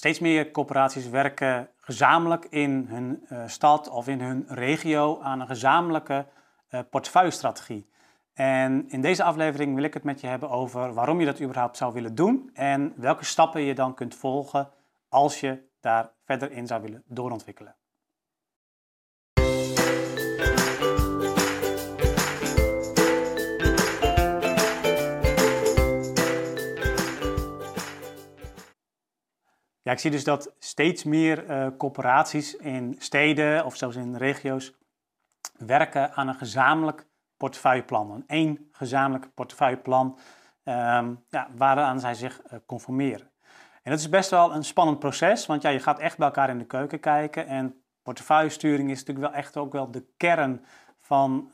Steeds meer corporaties werken gezamenlijk in hun stad of in hun regio aan een gezamenlijke portefeuillestrategie. En in deze aflevering wil ik het met je hebben over waarom je dat überhaupt zou willen doen en welke stappen je dan kunt volgen als je daar verder in zou willen doorontwikkelen. Ja, ik zie dus dat steeds meer corporaties in steden of zelfs in regio's werken aan een gezamenlijk portefeuilleplan. Eén gezamenlijk portefeuilleplan waaraan zij zich conformeren. En dat is best wel een spannend proces, want ja, je gaat echt bij elkaar in de keuken kijken. En portefeuillesturing is natuurlijk wel echt ook wel de kern van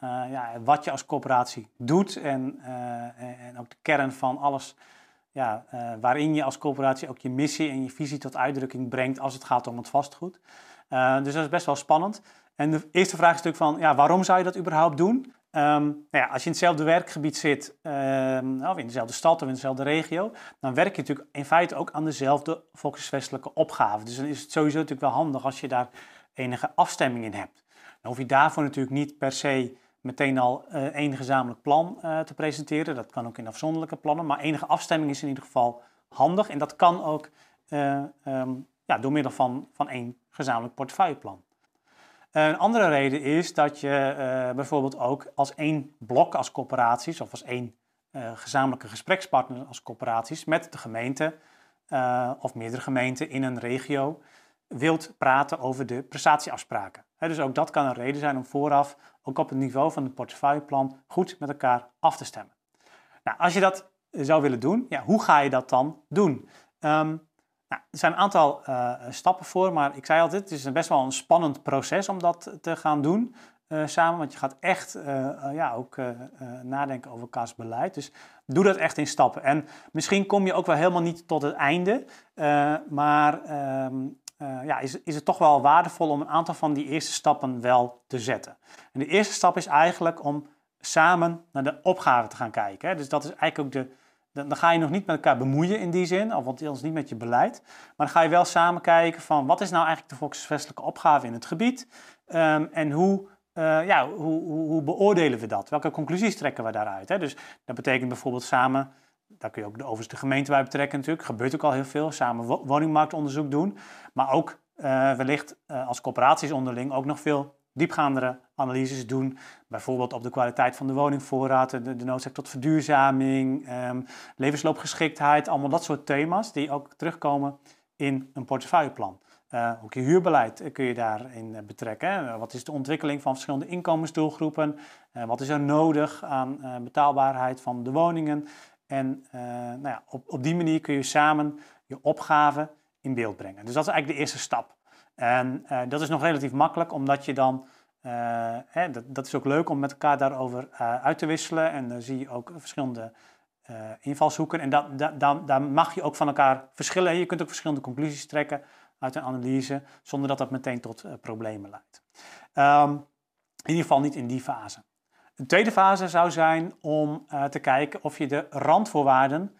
wat je als corporatie doet. En ook de kern van alles waarin je als corporatie ook je missie en je visie tot uitdrukking brengt als het gaat om het vastgoed. Dus dat is best wel spannend. En de eerste vraag is natuurlijk van, waarom zou je dat überhaupt doen? Als je in hetzelfde werkgebied zit, of in dezelfde stad of in dezelfde regio, dan werk je natuurlijk in feite ook aan dezelfde volksvestelijke opgave. Dus dan is het sowieso natuurlijk wel handig als je daar enige afstemming in hebt. Dan hoef je daarvoor natuurlijk niet per se meteen al één gezamenlijk plan te presenteren. Dat kan ook in afzonderlijke plannen, maar enige afstemming is in ieder geval handig. En dat kan ook door middel van één gezamenlijk portefeuilleplan. Een andere reden is dat je bijvoorbeeld ook als één blok als corporaties of als één gezamenlijke gesprekspartner als corporaties met de gemeente of meerdere gemeenten in een regio wilt praten over de prestatieafspraken. Dus ook dat kan een reden zijn om vooraf ook op het niveau van het portefeuilleplan goed met elkaar af te stemmen. Nou, als je dat zou willen doen, hoe ga je dat dan doen? Er zijn een aantal stappen voor, maar ik zei altijd, het is best wel een spannend proces om dat te gaan doen samen. Want je gaat echt nadenken over elkaars beleid. Dus doe dat echt in stappen. En misschien kom je ook wel helemaal niet tot het einde, is het toch wel waardevol om een aantal van die eerste stappen wel te zetten. En de eerste stap is eigenlijk om samen naar de opgave te gaan kijken. Hè? Dus dat is eigenlijk ook dan ga je nog niet met elkaar bemoeien in die zin, of althans niet met je beleid. Maar dan ga je wel samen kijken van wat is nou eigenlijk de volksvestelijke opgave in het gebied en hoe beoordelen we dat? Welke conclusies trekken we daaruit? Hè? Dus dat betekent bijvoorbeeld samen, daar kun je ook overigens de gemeente bij betrekken natuurlijk, gebeurt ook al heel veel, samen woningmarktonderzoek doen. Maar ook wellicht als corporaties onderling ook nog veel diepgaandere analyses doen, bijvoorbeeld op de kwaliteit van de woningvoorraad, de noodzaak tot verduurzaming, levensloopgeschiktheid, allemaal dat soort thema's die ook terugkomen in een portefeuilleplan. Ook je huurbeleid kun je daarin betrekken. Hè? Wat is de ontwikkeling van verschillende inkomensdoelgroepen? Wat is er nodig aan betaalbaarheid van de woningen? En op die manier kun je samen je opgave in beeld brengen. Dus dat is eigenlijk de eerste stap. En dat is nog relatief makkelijk, omdat je dan, dat is ook leuk om met elkaar daarover uit te wisselen. En dan zie je ook verschillende invalshoeken. En daar mag je ook van elkaar verschillen. Je kunt ook verschillende conclusies trekken uit een analyse, zonder dat dat meteen tot problemen leidt. In ieder geval niet in die fase. Een tweede fase zou zijn om te kijken of je de randvoorwaarden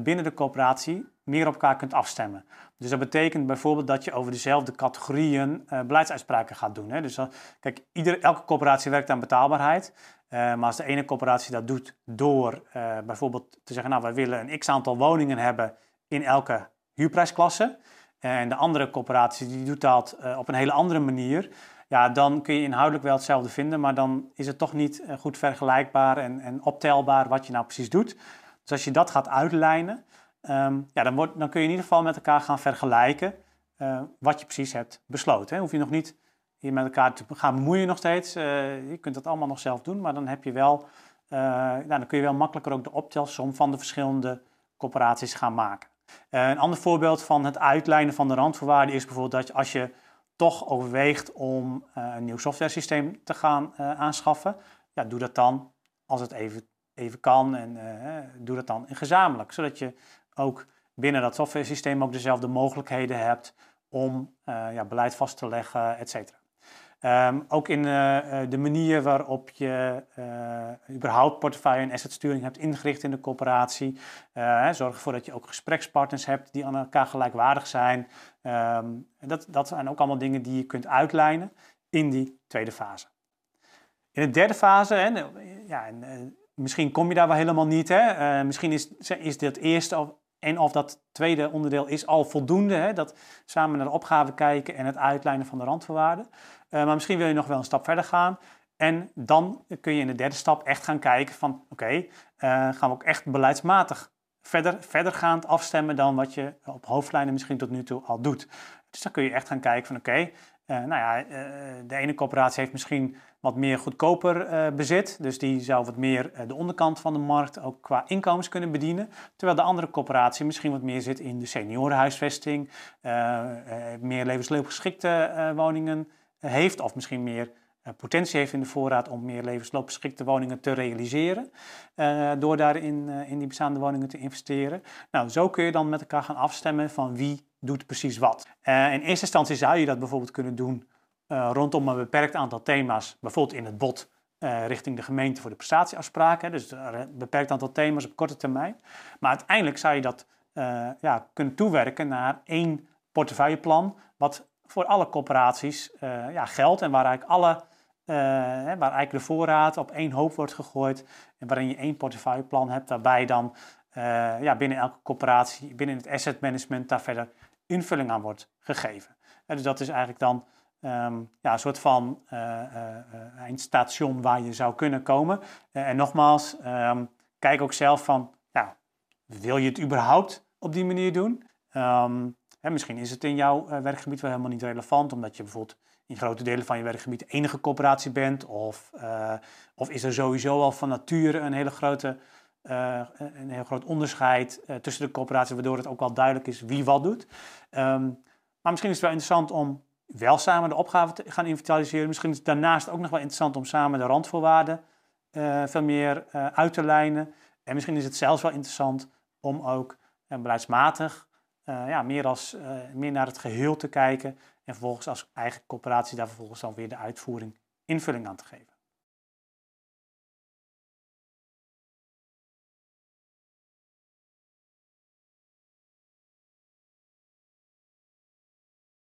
binnen de corporatie meer op elkaar kunt afstemmen. Dus dat betekent bijvoorbeeld dat je over dezelfde categorieën beleidsuitspraken gaat doen. Hè? Dus kijk, elke corporatie werkt aan betaalbaarheid. Maar als de ene corporatie dat doet door bijvoorbeeld te zeggen, nou, wij willen een x-aantal woningen hebben in elke huurprijsklasse. En de andere corporatie die doet dat op een hele andere manier. Ja, dan kun je inhoudelijk wel hetzelfde vinden, maar dan is het toch niet goed vergelijkbaar en optelbaar wat je nou precies doet. Dus als je dat gaat uitlijnen, dan kun je in ieder geval met elkaar gaan vergelijken wat je precies hebt besloten. Hè. Hoef je nog niet hier met elkaar te gaan bemoeien nog steeds. Je kunt dat allemaal nog zelf doen, maar dan heb je wel, dan kun je wel makkelijker ook de optelsom van de verschillende corporaties gaan maken. Een ander voorbeeld van het uitlijnen van de randvoorwaarden is bijvoorbeeld dat je, als je toch overweegt om een nieuw softwaresysteem te gaan aanschaffen, doe dat dan als het even kan en doe dat dan gezamenlijk, zodat je ook binnen dat softwaresysteem ook dezelfde mogelijkheden hebt om beleid vast te leggen, et cetera. Ook in de manier waarop je überhaupt portefeuille en assetsturing hebt ingericht in de corporatie. Zorg ervoor dat je ook gesprekspartners hebt die aan elkaar gelijkwaardig zijn. Dat zijn ook allemaal dingen die je kunt uitlijnen in die tweede fase. In de derde fase, misschien kom je daar wel helemaal niet. Misschien is dit eerste of dat tweede onderdeel is al voldoende. Dat samen naar de opgave kijken en het uitlijnen van de randvoorwaarden. Maar misschien wil je nog wel een stap verder gaan. En dan kun je in de derde stap echt gaan kijken van gaan we ook echt beleidsmatig verdergaand afstemmen dan wat je op hoofdlijnen misschien tot nu toe al doet. Dus dan kun je echt gaan kijken van de ene corporatie heeft misschien wat meer goedkoper bezit. Dus die zou wat meer de onderkant van de markt ook qua inkomens kunnen bedienen. Terwijl de andere corporatie misschien wat meer zit in de seniorenhuisvesting, meer levensloopgeschikte woningen heeft. Of misschien meer potentie heeft in de voorraad om meer levensloopgeschikte woningen te realiseren. Door daarin in die bestaande woningen te investeren. Nou, zo kun je dan met elkaar gaan afstemmen van wie doet precies wat. In eerste instantie zou je dat bijvoorbeeld kunnen doen rondom een beperkt aantal thema's. Bijvoorbeeld in het bod richting de gemeente voor de prestatieafspraken. Dus een beperkt aantal thema's op korte termijn. Maar uiteindelijk zou je dat kunnen toewerken naar één portefeuilleplan. Wat voor alle corporaties geldt en waar eigenlijk de voorraad op één hoop wordt gegooid. En waarin je één portefeuilleplan hebt waarbij dan binnen elke corporatie, binnen het asset management, daar verder invulling aan wordt gegeven. Dus dat is eigenlijk dan een soort van eindstation waar je zou kunnen komen. En nogmaals, kijk ook zelf van, wil je het überhaupt op die manier doen? Misschien is het in jouw werkgebied wel helemaal niet relevant, omdat je bijvoorbeeld in grote delen van je werkgebied de enige corporatie bent. Of is er sowieso al van nature een heel groot onderscheid tussen de corporaties, waardoor het ook wel duidelijk is wie wat doet. Maar misschien is het wel interessant om wel samen de opgave te gaan inventariseren. Misschien is het daarnaast ook nog wel interessant om samen de randvoorwaarden veel meer uit te lijnen. En misschien is het zelfs wel interessant om ook beleidsmatig meer naar het geheel te kijken en vervolgens als eigen corporatie daar vervolgens dan weer de uitvoering invulling aan te geven.